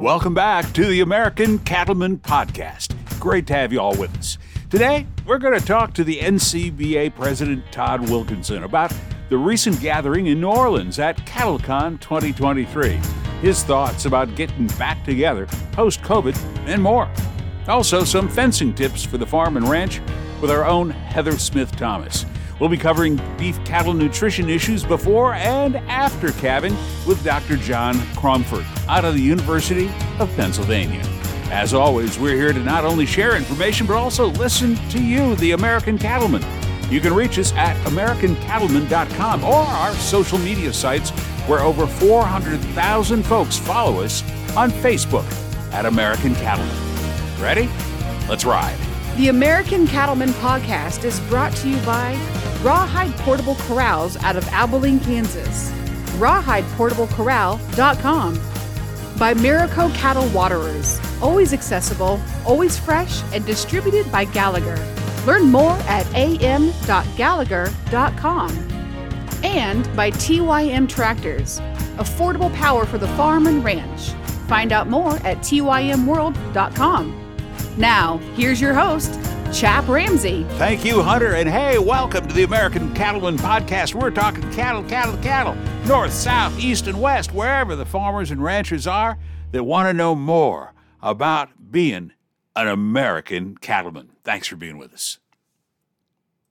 Welcome back to the American Cattleman Podcast. Great to have you all with us. Today, we're going to talk to the NCBA President Todd Wilkinson about the recent gathering in New Orleans at CattleCon 2023, his thoughts about getting back together post-COVID, and more. Also, some fencing tips for the farm and ranch with our own Heather Smith Thomas. We'll be covering beef cattle nutrition issues before and after calving with Dr. John Cromford out of the University of Pennsylvania. As always, we're here to not only share information, but also listen to you, the American Cattleman. You can reach us at AmericanCattleman.com or our social media sites where over 400,000 folks follow us on Facebook at American Cattleman. Ready? Let's ride. The American Cattleman Podcast is brought to you by Rawhide Portable Corrals out of Abilene, Kansas. RawhidePortableCorral.com. By Miraco Cattle Waterers. Always accessible, always fresh, and distributed by Gallagher. Learn more at am.gallagher.com. And by TYM Tractors. Affordable power for the farm and ranch. Find out more at TYMworld.com. Now, here's your host, Chap Ramsey. Thank you, Hunter. And hey, welcome to the American Cattleman Podcast. We're talking cattle, cattle, cattle, north, south, east, and west, wherever the farmers and ranchers are that want to know more about being an American cattleman. Thanks for being with us.